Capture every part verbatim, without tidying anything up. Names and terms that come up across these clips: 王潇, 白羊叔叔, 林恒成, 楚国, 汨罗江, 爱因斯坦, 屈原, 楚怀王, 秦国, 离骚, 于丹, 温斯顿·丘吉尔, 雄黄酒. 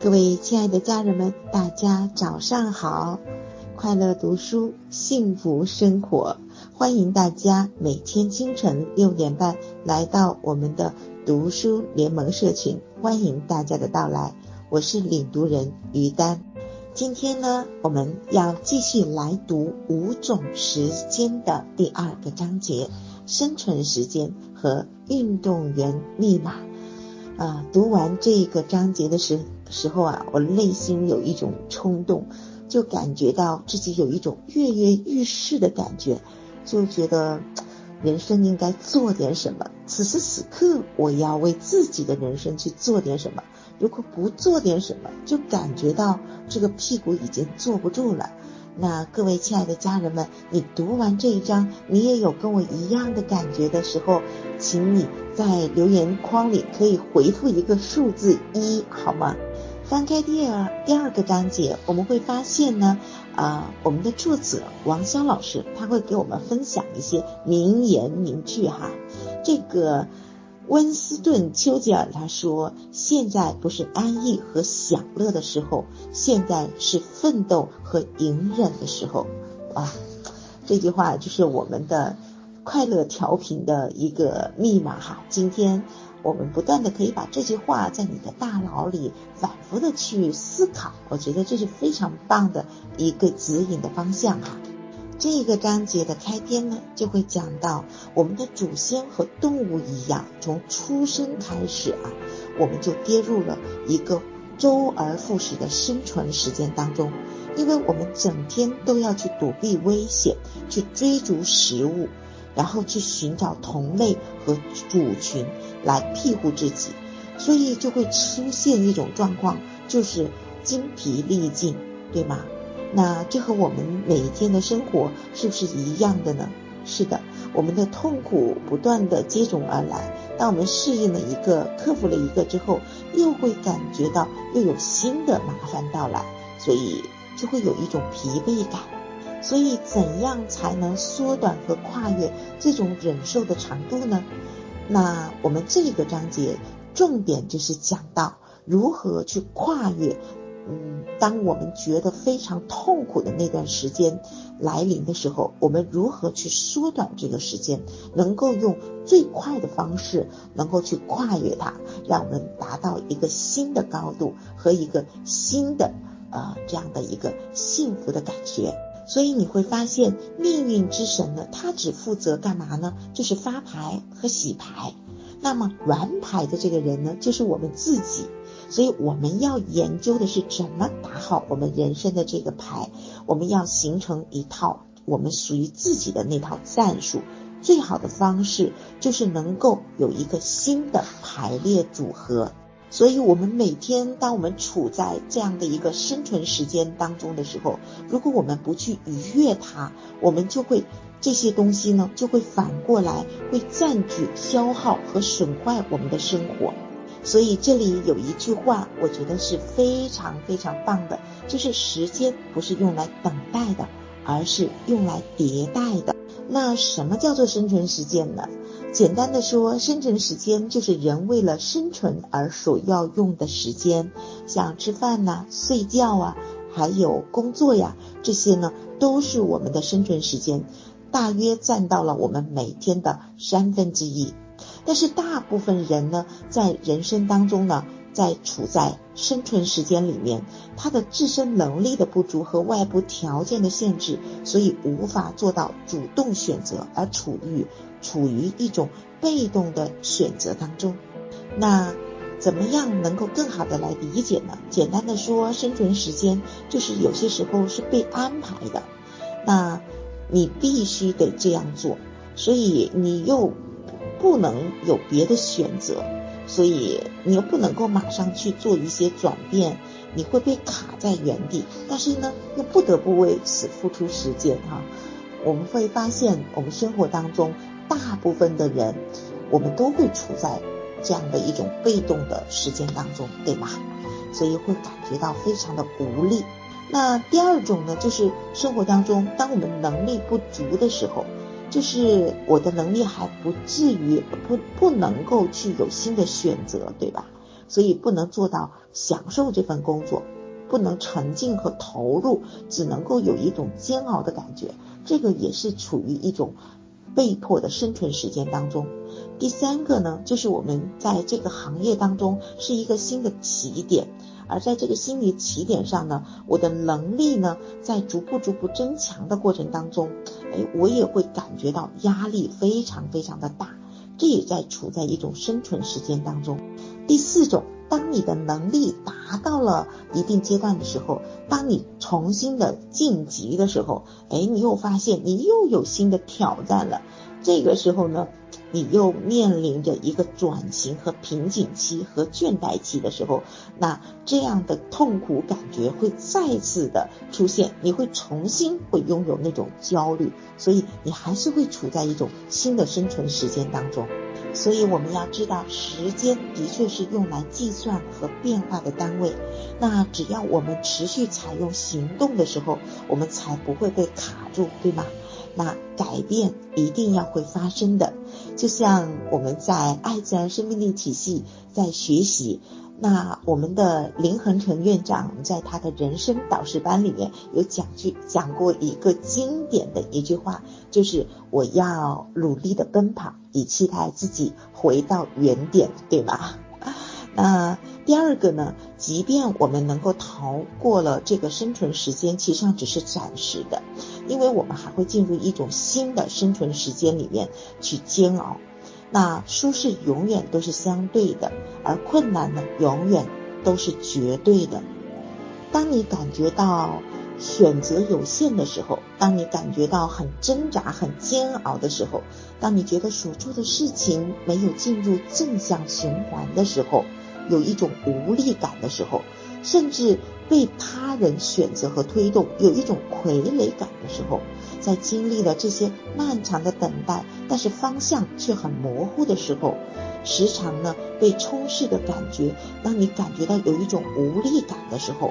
各位亲爱的家人们，大家早上好！快乐读书，幸福生活，欢迎大家每天清晨六点半来到我们的读书联盟社群，欢迎大家的到来。我是领读人于丹。今天呢，我们要继续来读五种时间的第二个章节，生存时间和运动员密码。啊，读完这个章节的时时候啊，我内心有一种冲动，就感觉到自己有一种跃跃欲试的感觉，就觉得人生应该做点什么。此时此刻，我要为自己的人生去做点什么。如果不做点什么，就感觉到这个屁股已经坐不住了。那各位亲爱的家人们，你读完这一章，你也有跟我一样的感觉的时候，请你在留言框里可以回复一个数字一，好吗？翻开第二第二个章节，我们会发现呢，啊、呃，我们的作者王潇老师他会给我们分享一些名言名句哈。这个温斯顿·丘吉尔他说：“现在不是安逸和享乐的时候，现在是奋斗和隐忍的时候。”啊，这句话就是我们的快乐调频的一个密码哈。今天我们不断的可以把这句话在你的大脑里反复的去思考，我觉得这是非常棒的一个指引的方向哈。这个章节的开篇呢，就会讲到我们的祖先和动物一样，从出生开始啊，我们就跌入了一个周而复始的生存时间当中，因为我们整天都要去躲避危险，去追逐食物，然后去寻找同类和族群来庇护自己，所以就会出现一种状况，就是精疲力尽，对吗？那这和我们每一天的生活是不是一样的呢？是的，我们的痛苦不断的接踵而来，当我们适应了一个，克服了一个之后，又会感觉到又有新的麻烦到来，所以就会有一种疲惫感。所以怎样才能缩短和跨越这种忍受的长度呢？那我们这个章节重点就是讲到如何去跨越嗯，当我们觉得非常痛苦的那段时间来临的时候，我们如何去缩短这个时间，能够用最快的方式能够去跨越它，让我们达到一个新的高度和一个新的呃这样的一个幸福的感觉。所以你会发现命运之神呢，他只负责干嘛呢？就是发牌和洗牌。那么玩牌的这个人呢，就是我们自己。所以我们要研究的是怎么打好我们人生的这个牌，我们要形成一套我们属于自己的那套战术。最好的方式就是能够有一个新的排列组合。所以我们每天当我们处在这样的一个生存时间当中的时候，如果我们不去逾越它，我们就会这些东西呢就会反过来会占据、消耗和损坏我们的生活。所以这里有一句话我觉得是非常非常棒的，就是时间不是用来等待的，而是用来迭代的。那什么叫做生存时间呢？简单的说，生存时间就是人为了生存而所要用的时间，像吃饭呐、啊、睡觉啊，还有工作呀，这些呢都是我们的生存时间，大约占到了我们每天的三分之一。但是大部分人呢，在人生当中呢，在处在生存时间里面，他的自身能力的不足和外部条件的限制，所以无法做到主动选择，而处于处于一种被动的选择当中。那怎么样能够更好的来理解呢？简单的说，生存时间就是有些时候是被安排的，那你必须得这样做，所以你又不能有别的选择，所以你又不能够马上去做一些转变，你会被卡在原地，但是呢又不得不为此付出时间啊。我们会发现我们生活当中大部分的人，我们都会处在这样的一种被动的时间当中，对吗？所以会感觉到非常的无力。那第二种呢，就是生活当中当我们能力不足的时候，就是我的能力还不至于不不能够去有新的选择，对吧？所以不能做到享受这份工作，不能沉浸和投入，只能够有一种煎熬的感觉，这个也是处于一种被迫的生存时间当中。第三个呢，就是我们在这个行业当中是一个新的起点，而在这个新的起点上呢，我的能力呢在逐步逐步增强的过程当中，哎，我也会感觉到压力非常非常的大，这也在处在一种生存时间当中。第四种，当你的能力达到了一定阶段的时候，当你重新的晋级的时候，哎，你又发现你又有新的挑战了，这个时候呢，你又面临着一个转型和瓶颈期和倦怠期的时候，那这样的痛苦感觉会再次的出现，你会重新会拥有那种焦虑，所以你还是会处在一种新的生存时间当中。所以我们要知道，时间的确是用来计算和变化的单位，那只要我们持续采用行动的时候，我们才不会被卡住，对吗？那改变一定要会发生的，就像我们在爱自然生命力体系在学习，那我们的林恒成院长在他的人生导师班里面有讲句讲过一个经典的一句话，就是我要努力的奔跑，以期待自己回到原点，对吗？那第二个呢，即便我们能够逃过了这个生存时间，其实上只是暂时的，因为我们还会进入一种新的生存时间里面去煎熬。那舒适永远都是相对的，而困难呢，永远都是绝对的。当你感觉到选择有限的时候，当你感觉到很挣扎很煎熬的时候，当你觉得所做的事情没有进入正向循环的时候，有一种无力感的时候，甚至被他人选择和推动，有一种傀儡感的时候，在经历了这些漫长的等待，但是方向却很模糊的时候，时常呢被充斥的感觉，当你感觉到有一种无力感的时候，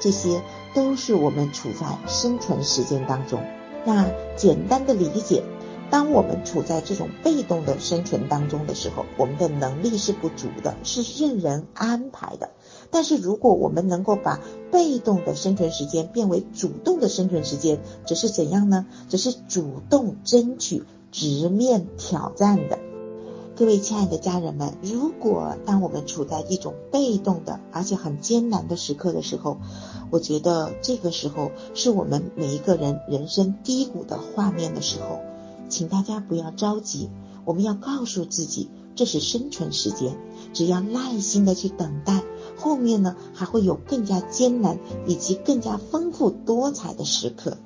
这些都是我们处在生存时间当中。那简单的理解，当我们处在这种被动的生存当中的时候，我们的能力是不足的，是任人安排的。但是如果我们能够把被动的生存时间变为主动的生存时间，这是怎样呢？这是主动争取、直面挑战的。各位亲爱的家人们，如果当我们处在一种被动的而且很艰难的时刻的时候，我觉得这个时候是我们每一个人人生低谷的画面的时候，请大家不要着急，我们要告诉自己，这是生存时间，只要耐心的去等待，后面呢还会有更加艰难以及更加丰富多彩的时刻。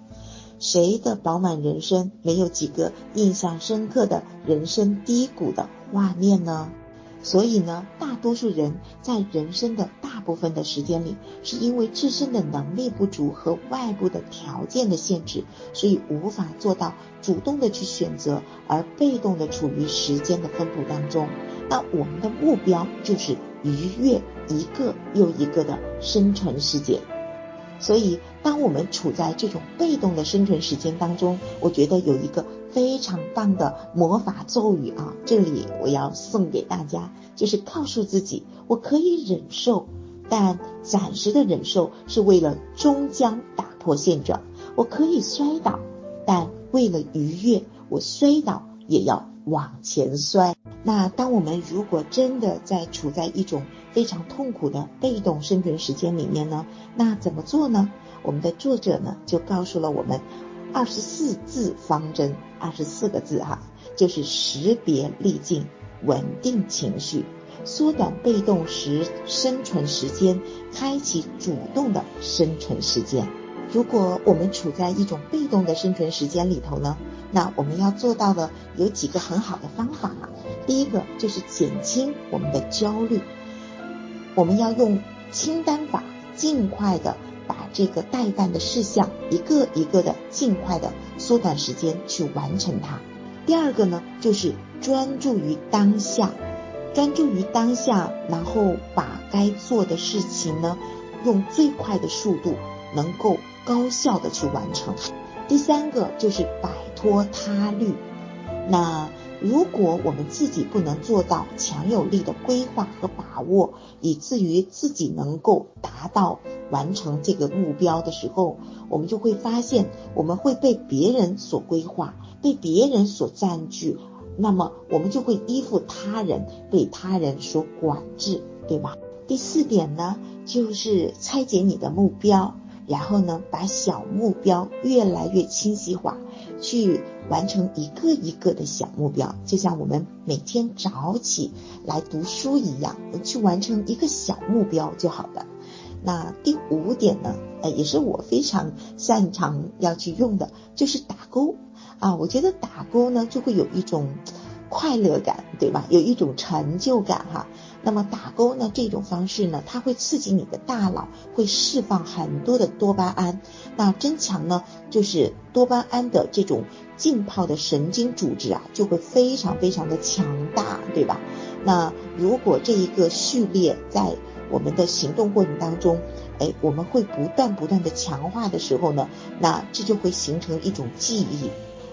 谁的饱满人生没有几个印象深刻的人生低谷的画面呢？所以呢，大多数人在人生的大部分的时间里，是因为自身的能力不足和外部的条件的限制，所以无法做到主动的去选择，而被动的处于时间的分布当中。那我们的目标就是逾越一个又一个的生存时间。所以当我们处在这种被动的生存时间当中，我觉得有一个非常棒的魔法咒语啊，这里我要送给大家，就是告诉自己，我可以忍受，但暂时的忍受是为了终将打破现状，我可以摔倒，但为了愉悦，我摔倒也要往前摔。那当我们如果真的在处在一种非常痛苦的被动生存时间里面呢，那怎么做呢？我们的作者呢就告诉了我们二十四字方针，二十四个字哈、啊，就是识别逆境，稳定情绪，缩短被动时生存时间，开启主动的生存时间。如果我们处在一种被动的生存时间里头呢，那我们要做到的有几个很好的方法、啊、第一个就是减轻我们的焦虑，我们要用清单法，尽快的把这个待办的事项一个一个的尽快的缩短时间去完成它。第二个呢，就是专注于当下，专注于当下，然后把该做的事情呢，用最快的速度能够高效的去完成。第三个就是摆脱他律，那如果我们自己不能做到强有力的规划和把握，以至于自己能够达到完成这个目标的时候，我们就会发现我们会被别人所规划，被别人所占据，那么我们就会依附他人，被他人所管制，对吧？第四点呢，就是拆解你的目标，然后呢，把小目标越来越清晰化，去完成一个一个的小目标，就像我们每天早起来读书一样，去完成一个小目标就好了。那第五点呢，呃，也是我非常擅长要去用的，就是打勾啊。我觉得打勾呢，就会有一种快乐感，对吧？有一种成就感哈。那么打勾呢，这种方式呢，它会刺激你的大脑，会释放很多的多巴胺。那增强呢，就是多巴胺的这种浸泡的神经组织啊，就会非常非常的强大，对吧？那如果这一个序列在我们的行动过程当中，哎，我们会不断不断的强化的时候呢，那这就会形成一种记忆。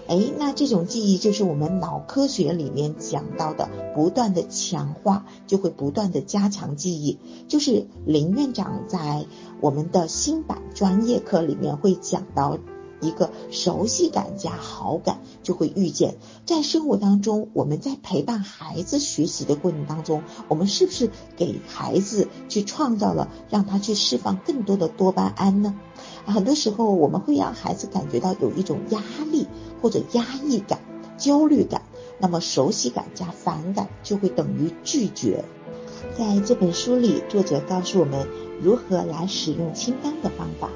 哎，那这种记忆就是我们脑科学里面讲到的，不断的强化就会不断的加强记忆。就是林院长在我们的新版专业课里面会讲到一个熟悉感加好感就会遇见。在生活当中，我们在陪伴孩子学习的过程当中，我们是不是给孩子去创造了让他去释放更多的多巴胺呢？很多时候我们会让孩子感觉到有一种压力或者压抑感、焦虑感，那么熟悉感加反感就会等于拒绝。在这本书里，作者告诉我们如何来使用清单的方法。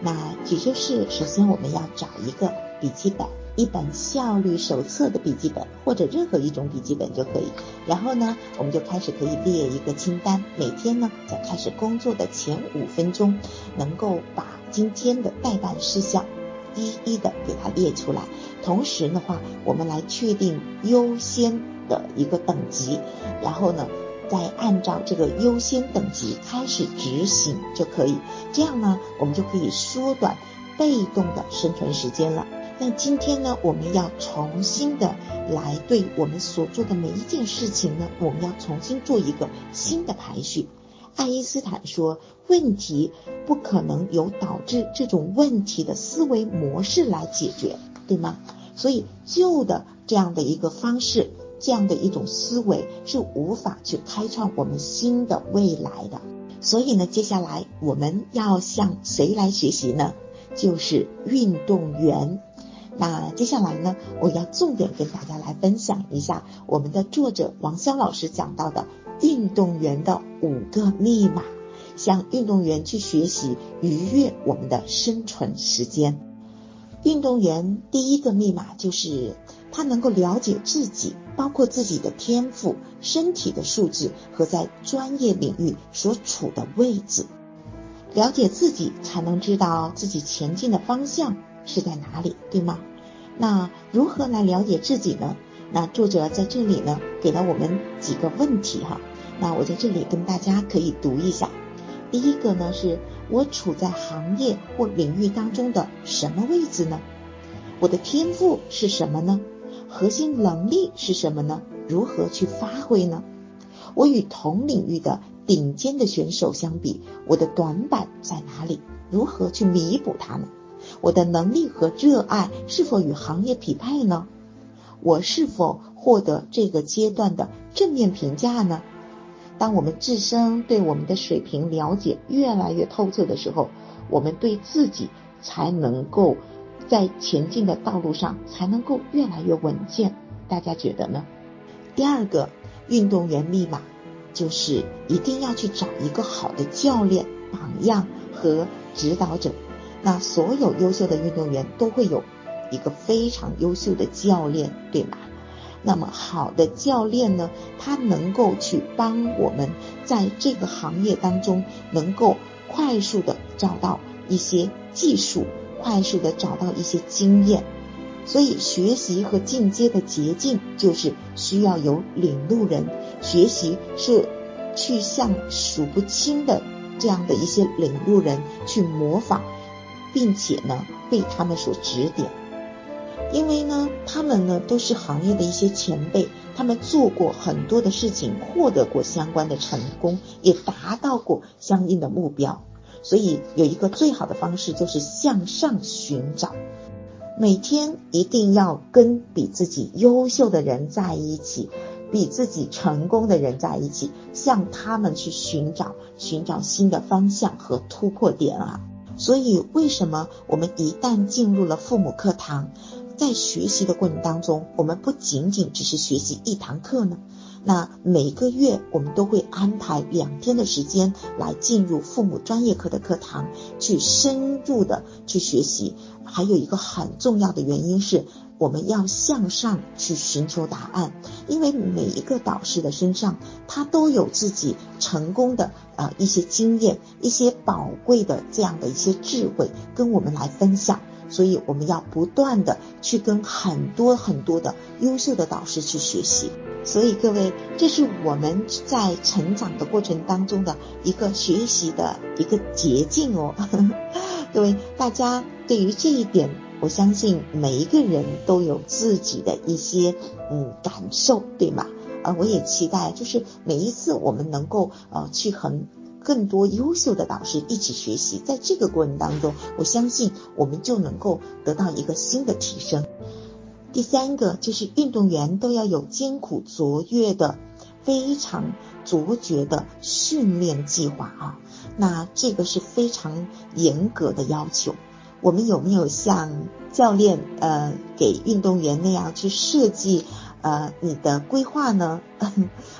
那也就是首先我们要找一个笔记本，一本效率手册的笔记本或者任何一种笔记本就可以，然后呢，我们就开始可以列一个清单，每天呢在开始工作的前五分钟能够把今天的待办事项一一的给它列出来，同时的话我们来确定优先的一个等级，然后呢再按照这个优先等级开始执行就可以。这样呢，我们就可以缩短被动的生存时间了。那今天呢，我们要重新的来对我们所做的每一件事情呢，我们要重新做一个新的排序。爱因斯坦说，问题不可能由导致这种问题的思维模式来解决，对吗？所以旧的这样的一个方式，这样的一种思维是无法去开创我们新的未来的。所以呢，接下来我们要向谁来学习呢？就是运动员。那接下来呢，我要重点跟大家来分享一下我们的作者王潇老师讲到的运动员的五个密码，向运动员去学习，愉悦我们的生存时间。运动员第一个密码就是他能够了解自己，包括自己的天赋、身体的素质和在专业领域所处的位置。了解自己才能知道自己前进的方向是在哪里，对吗？那如何来了解自己呢？那作者在这里呢给了我们几个问题哈，那我在这里跟大家可以读一下。第一个呢是，我处在行业或领域当中的什么位置呢？我的天赋是什么呢？核心能力是什么呢？如何去发挥呢？我与同领域的顶尖的选手相比，我的短板在哪里？如何去弥补它呢？我的能力和热爱是否与行业匹配呢？我是否获得这个阶段的正面评价呢？当我们自身对我们的水平了解越来越透彻的时候，我们对自己才能够在前进的道路上才能够越来越稳健，大家觉得呢？第二个运动员密码就是一定要去找一个好的教练、榜样和指导者。那所有优秀的运动员都会有一个非常优秀的教练，对吗？那么好的教练呢，他能够去帮我们在这个行业当中能够快速的找到一些技术，快速的找到一些经验。所以学习和进阶的捷径就是需要有领路人，学习是去向数不清的这样的一些领路人去模仿，并且呢被他们所指点。因为呢他们呢都是行业的一些前辈，他们做过很多的事情，获得过相关的成功，也达到过相应的目标，所以有一个最好的方式就是向上寻找，每天一定要跟比自己优秀的人在一起，比自己成功的人在一起，向他们去寻找寻找新的方向和突破点啊。所以为什么我们一旦进入了父母课堂，在学习的过程当中，我们不仅仅只是学习一堂课呢？那每个月我们都会安排两天的时间来进入父母专业课的课堂，去深入的去学习。还有一个很重要的原因是，我们要向上去寻求答案，因为每一个导师的身上，他都有自己成功的呃一些经验，一些宝贵的这样的一些智慧跟我们来分享。所以我们要不断的去跟很多很多的优秀的导师去学习。所以各位，这是我们在成长的过程当中的一个学习的一个捷径哦。各位，大家对于这一点，我相信每一个人都有自己的一些嗯感受，对吗？呃，我也期待就是每一次我们能够呃去衡更多优秀的导师一起学习，在这个过程当中，我相信我们就能够得到一个新的提升。第三个就是运动员都要有艰苦卓越的、非常卓绝的训练计划啊，那这个是非常严格的要求。我们有没有像教练呃给运动员那样去设计呃，你的规划呢？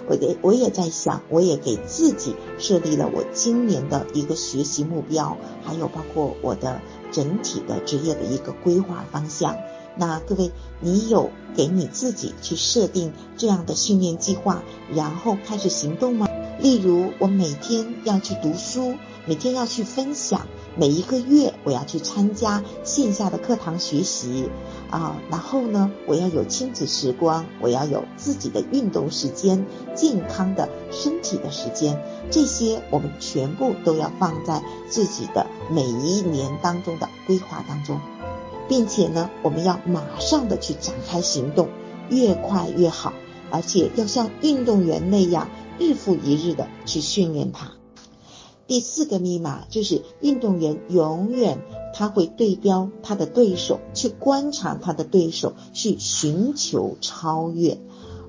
我也我也在想，我也给自己设立了我今年的一个学习目标，还有包括我的整体的职业的一个规划方向。那各位，你有给你自己去设定这样的训练计划，然后开始行动吗？例如，我每天要去读书，每天要去分享，每一个月我要去参加线下的课堂学习啊，然后呢，我要有亲子时光，我要有自己的运动时间，健康的身体的时间，这些我们全部都要放在自己的每一年当中的规划当中，并且呢，我们要马上的去展开行动，越快越好，而且要像运动员那样日复一日的去训练它。第四个密码就是运动员永远他会对标他的对手，去观察他的对手，去寻求超越。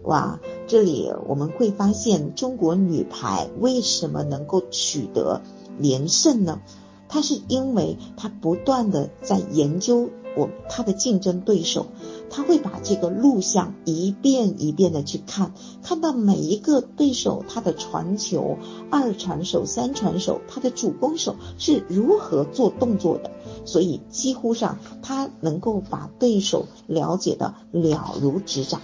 哇，这里我们会发现中国女排为什么能够取得连胜呢？她是因为她不断的在研究我她的竞争对手，他会把这个录像一遍一遍的去看，看到每一个对手他的传球、二传手、三传手，他的主攻手是如何做动作的，所以几乎上他能够把对手了解的了如指掌。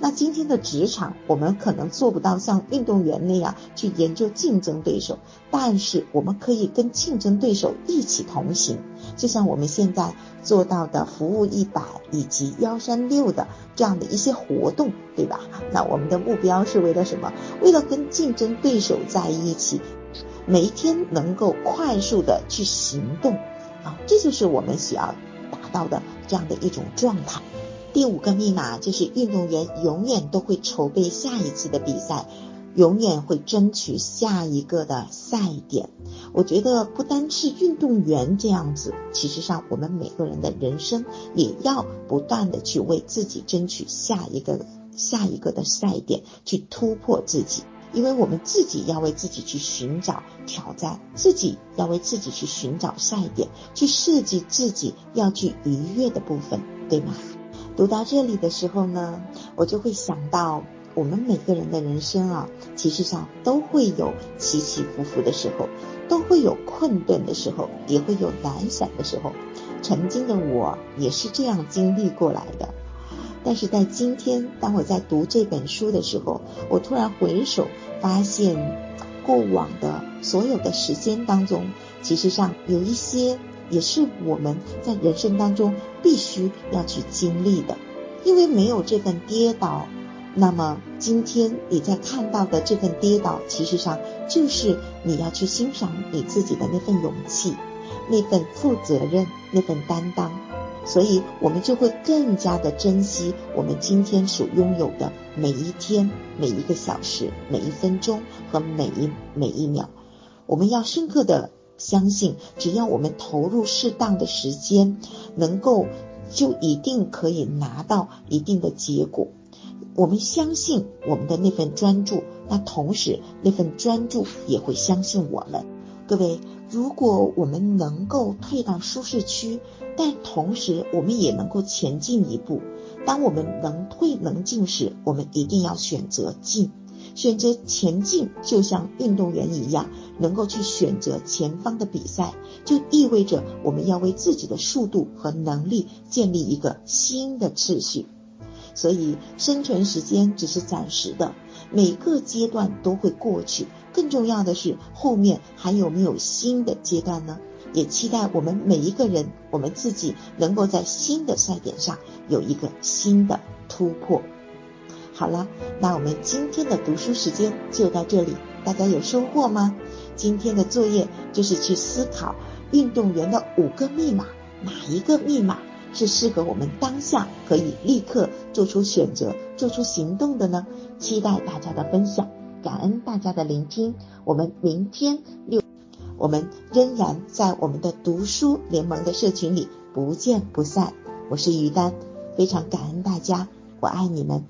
那今天的职场，我们可能做不到像运动员那样去研究竞争对手，但是我们可以跟竞争对手一起同行，就像我们现在做到的服务一百以及幺三六的这样的一些活动，对吧？那我们的目标是为了什么？为了跟竞争对手在一起，每一天能够快速的去行动啊，这就是我们需要达到的这样的一种状态。第五个密码就是运动员永远都会筹备下一次的比赛，永远会争取下一个的赛点。我觉得不单是运动员这样子，其实上我们每个人的人生也要不断的去为自己争取下一个下一个的赛点，去突破自己，因为我们自己要为自己去寻找挑战，自己要为自己去寻找赛点，去设计自己要去愉悦的部分，对吗？读到这里的时候呢，我就会想到我们每个人的人生啊，其实上都会有起起伏伏的时候，都会有困顿的时候，也会有懒散的时候。曾经的我也是这样经历过来的。但是在今天，当我在读这本书的时候，我突然回首发现，过往的所有的时间当中，其实上有一些也是我们在人生当中必须要去经历的，因为没有这份跌倒，那么今天你在看到的这份跌倒，其实上就是你要去欣赏你自己的那份勇气，那份负责任，那份担当，所以我们就会更加的珍惜我们今天所拥有的每一天、每一个小时、每一分钟和每一每一秒。我们要深刻的相信，只要我们投入适当的时间，能够就一定可以拿到一定的结果。我们相信我们的那份专注，那同时那份专注也会相信我们。各位，如果我们能够退到舒适区，但同时我们也能够前进一步。当我们能退能进时，我们一定要选择进，选择前进，就像运动员一样，能够去选择前方的比赛，就意味着我们要为自己的速度和能力建立一个新的秩序。所以生存时间只是暂时的，每个阶段都会过去，更重要的是后面还有没有新的阶段呢？也期待我们每一个人，我们自己能够在新的赛点上有一个新的突破。好了，那我们今天的读书时间就到这里，大家有收获吗？今天的作业就是去思考运动员的五个密码，哪一个密码是适合我们当下可以立刻做出选择、做出行动的呢？期待大家的分享，感恩大家的聆听。我们明天六，我们仍然在我们的读书联盟的社群里不见不散。我是于丹，非常感恩大家，我爱你们。